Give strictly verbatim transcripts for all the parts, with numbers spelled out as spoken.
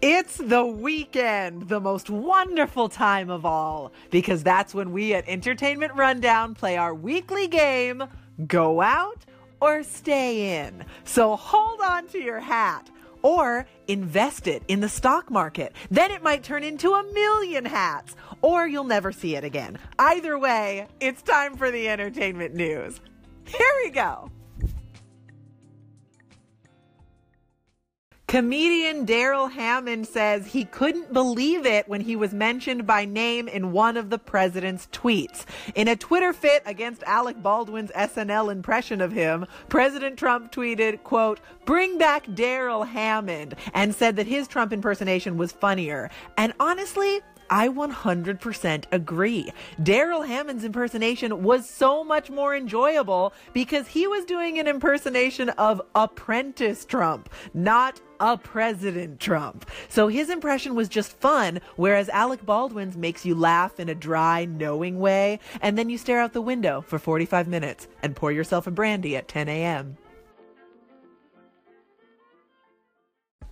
It's the weekend, the most wonderful time of all, because that's when we at Entertainment Rundown play our weekly game, Go Out or Stay In. So hold on to your hat or invest it in the stock market. Then it might turn into a million hats or you'll never see it again. Either way, it's time for the entertainment news. Here we go. Comedian Daryl Hammond says he couldn't believe it when he was mentioned by name in one of the president's tweets. In a Twitter fit against Alec Baldwin's S N L impression of him, President Trump tweeted, quote, "Bring back Daryl Hammond," and said that his Trump impersonation was funnier. And honestly, I one hundred percent agree. Daryl Hammond's impersonation was so much more enjoyable because he was doing an impersonation of Apprentice Trump, not a President Trump. So his impression was just fun, whereas Alec Baldwin's makes you laugh in a dry, knowing way, and then you stare out the window for forty-five minutes and pour yourself a brandy at ten a.m.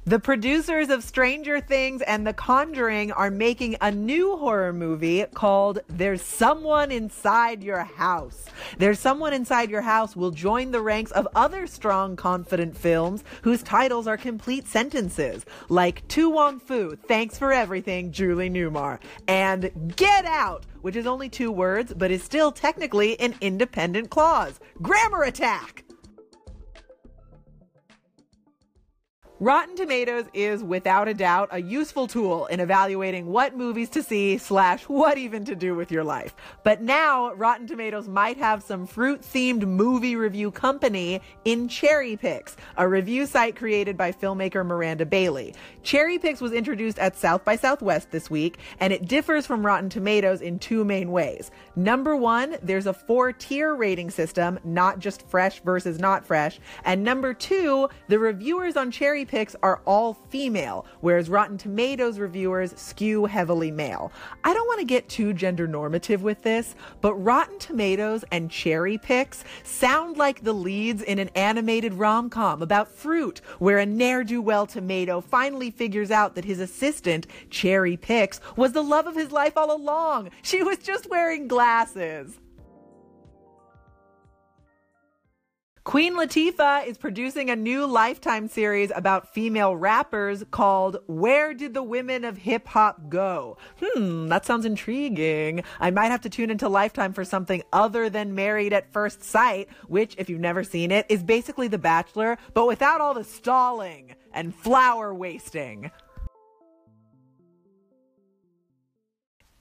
The producers of Stranger Things and The Conjuring are making a new horror movie called There's Someone Inside Your House. There's Someone Inside Your House will join the ranks of other strong, confident films whose titles are complete sentences, like To Wong Foo, Thanks for Everything, Julie Newmar, and Get Out, which is only two words, but is still technically an independent clause. Grammar attack! Rotten Tomatoes is, without a doubt, a useful tool in evaluating what movies to see slash what even to do with your life. But now, Rotten Tomatoes might have some fruit-themed movie review company in Cherry Picks, a review site created by filmmaker Miranda Bailey. Cherry Picks was introduced at South by Southwest this week, and it differs from Rotten Tomatoes in two main ways. Number one, there's a four-tier rating system, not just fresh versus not fresh. And number two, the reviewers on Cherry Picks are all female, whereas Rotten Tomatoes reviewers skew heavily male. I don't want to get too gender normative with this, but Rotten Tomatoes and Cherry Picks sound like the leads in an animated rom-com about fruit, where a ne'er-do-well tomato finally figures out that his assistant, Cherry Picks, was the love of his life all along. She was just wearing glasses. Queen Latifah is producing a new Lifetime series about female rappers called Where Did the Women of Hip Hop Go? Hmm, that sounds intriguing. I might have to tune into Lifetime for something other than Married at First Sight, which, if you've never seen it, is basically The Bachelor, but without all the stalling and flower wasting.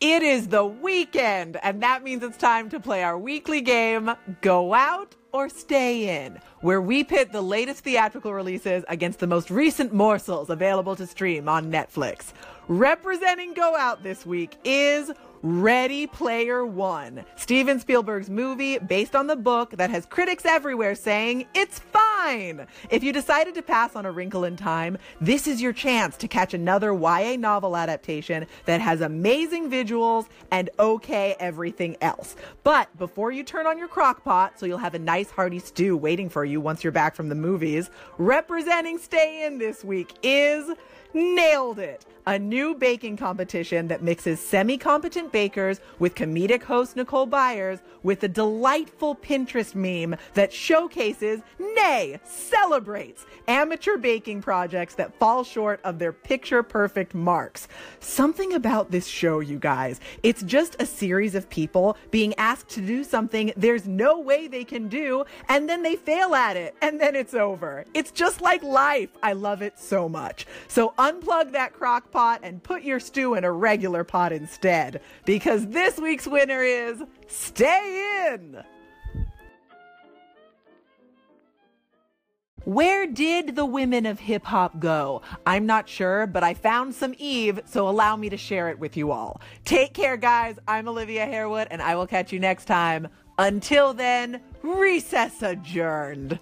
It is the weekend, and that means it's time to play our weekly game, Go Out or Stay In, where we pit the latest theatrical releases against the most recent morsels available to stream on Netflix. Representing Go Out this week is Ready Player One, Steven Spielberg's movie based on the book that has critics everywhere saying it's fine. If you decided to pass on A Wrinkle in Time, this is your chance to catch another Y A novel adaptation that has amazing visuals and okay everything else. But before you turn on your crock pot, so you'll have a nice hearty stew waiting for you once you're back from the movies, representing Stay In this week is Nailed It, a new baking competition that mixes semi-competent bakers with comedic host Nicole Byers with a delightful Pinterest meme that showcases, nay, celebrates amateur baking projects that fall short of their picture-perfect marks. Something about this show, you guys, it's just a series of people being asked to do something there's no way they can do, and then they fail at it, and then it's over. It's just like life. I love it so much. So unplug that crock pot and put your stew in a regular pot instead, because this week's winner is Stay In. Where did the women of hip hop go? I'm not sure, but I found some Eve, so allow me to share it with you all. Take care, guys. I'm Olivia Harewood, and I will catch you next time. Until then, recess adjourned.